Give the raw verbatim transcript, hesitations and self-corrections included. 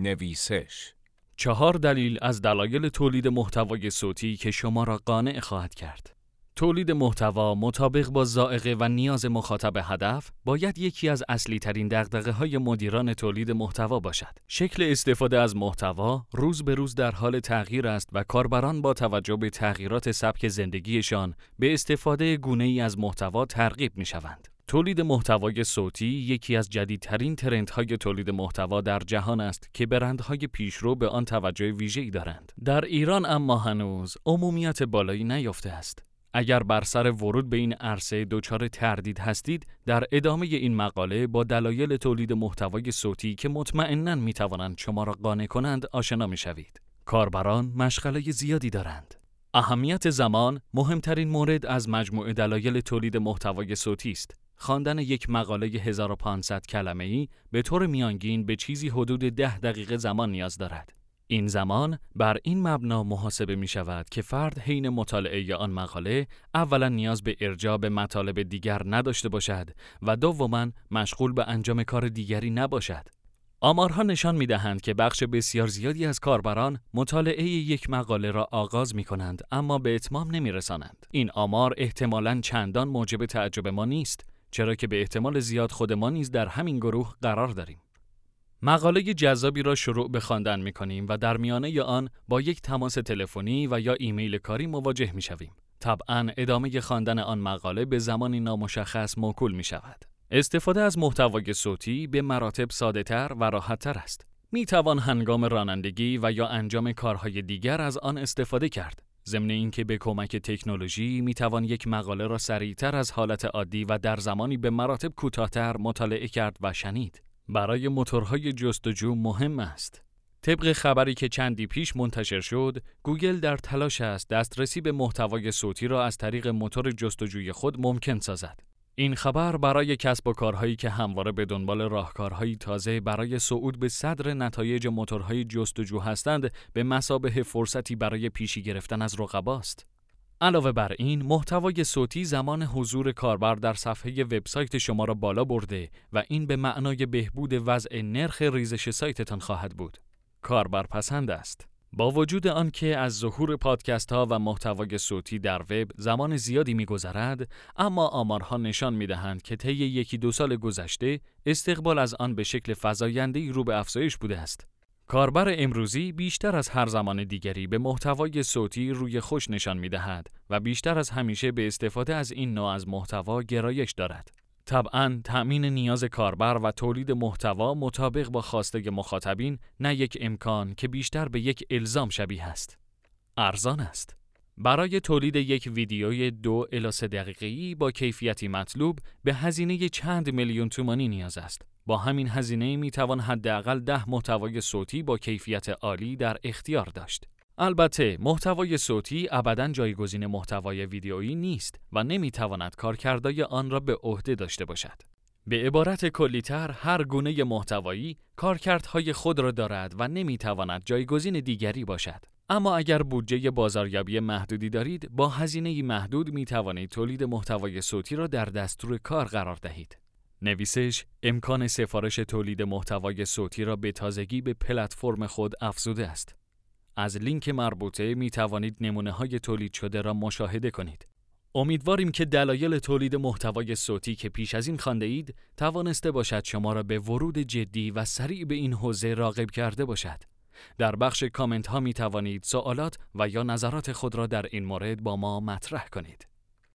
نویسش. چهار دلیل از دلایل تولید محتوای صوتی که شما را قانع خواهد کرد. تولید محتوا مطابق با ذائقه و نیاز مخاطب هدف باید یکی از اصلی ترین دغدغه‌های مدیران تولید محتوا باشد. شکل استفاده از محتوا روز به روز در حال تغییر است و کاربران با توجه به تغییرات سبک زندگیشان به استفاده گونه‌ای از محتوا ترغیب می‌شوند. تولید محتوای صوتی یکی از جدیدترین ترندهای تولید محتوا در جهان است که برندهای پیشرو به آن توجه ویژه‌ای دارند. در ایران اما هنوز عمومیت بالایی نیافته است. اگر بر سر ورود به این عرصه دچار تردید هستید، در ادامه این مقاله با دلایل تولید محتوای صوتی که مطمئناً می‌توانند شما را قانع کنند آشنا می‌شوید. کاربران مشغله زیادی دارند. اهمیت زمان مهمترین مورد از مجموعه دلایل تولید محتوای صوتی است. خواندن یک مقاله هزار و پانصد کلمه‌ای به طور میانگین به چیزی حدود ده دقیقه زمان نیاز دارد. این زمان بر این مبنا محاسبه می شود که فرد حین مطالعه آن مقاله اولا نیاز به ارجاع به مطالب دیگر نداشته باشد و دوما مشغول به انجام کار دیگری نباشد. آمارها نشان می دهند که بخش بسیار زیادی از کاربران مطالعه یک مقاله را آغاز می کنند اما به اتمام نمی رسانند. این آمار احتمالاً چندان موجب تعجب ما نیست، چرا که به احتمال زیاد خود ما نیز در همین گروه قرار داریم. مقاله جذابی را شروع به خواندن می‌کنیم و در میانه آن با یک تماس تلفنی و یا ایمیل کاری مواجه می‌شویم. طبعاً ادامه خواندن آن مقاله به زمانی نامشخص موکول می‌شود. استفاده از محتوای صوتی به مراتب ساده‌تر و راحت‌تر است. می‌توان هنگام رانندگی و یا انجام کارهای دیگر از آن استفاده کرد. ضمن اینکه به کمک تکنولوژی می‌توان یک مقاله را سریع‌تر از حالت عادی و در زمانی به مراتب کوتاه‌تر مطالعه کرد و شنید. برای موتورهای جستجو مهم است. طبق خبری که چندی پیش منتشر شد، گوگل در تلاش است دسترسی به محتوای صوتی را از طریق موتور جستجوی خود ممکن سازد. این خبر برای کسب و کارهایی که همواره به دنبال راهکارهای تازه برای صعود به صدر نتایج موتورهای جستجو هستند، به مثابه فرصتی برای پیشی گرفتن از رقباست. علاوه بر این، محتوای صوتی زمان حضور کاربر در صفحه وبسایت شما را بالا برده و این به معنای بهبود وضع نرخ ریزش سایتتان خواهد بود. کاربر پسند است. با وجود آنکه از ظهور پادکست ها و محتوای صوتی در وب زمان زیادی می‌گذرد، اما آمارها نشان می‌دهند که طی یکی دو سال گذشته استقبال از آن به شکل فزاینده‌ای رو به افزایش بوده است. کاربر امروزی بیشتر از هر زمان دیگری به محتوای صوتی روی خوش نشان می‌دهد و بیشتر از همیشه به استفاده از این نوع از محتوا گرایش دارد. طبعاً تأمین نیاز کاربر و تولید محتوا مطابق با خواسته مخاطبین نه یک امکان که بیشتر به یک الزام شبیه است. ارزان است. برای تولید یک ویدیوی دو الی سه دقیقه‌ای با کیفیتی مطلوب به هزینه چند میلیون تومانی نیاز است. با همین هزینه می توان حداقل ده محتوای صوتی با کیفیت عالی در اختیار داشت. البته محتوای صوتی ابداً جایگزین محتوای ویدئویی نیست و نمی تواند کارکردهای آن را به عهده داشته باشد. به عبارت کلی‌تر، هر گونه محتوایی کارکردهای خود را دارد و نمی تواند جایگزین دیگری باشد. اما اگر بودجه بازاریابی محدودی دارید، با هزینه محدود می توانید تولید محتوای صوتی را در دستور کار قرار دهید. نویسش امکان سفارش تولید محتوای صوتی را به تازگی به پلتفرم خود افزوده است. از لینک مربوطه می توانید نمونه های تولید شده را مشاهده کنید. امیدواریم که دلایل تولید محتوای صوتی که پیش از این خوانده اید توانسته باشد شما را به ورود جدی و سریع به این حوزه راغب کرده باشد. در بخش کامنت ها می توانید سوالات و یا نظرات خود را در این مورد با ما مطرح کنید.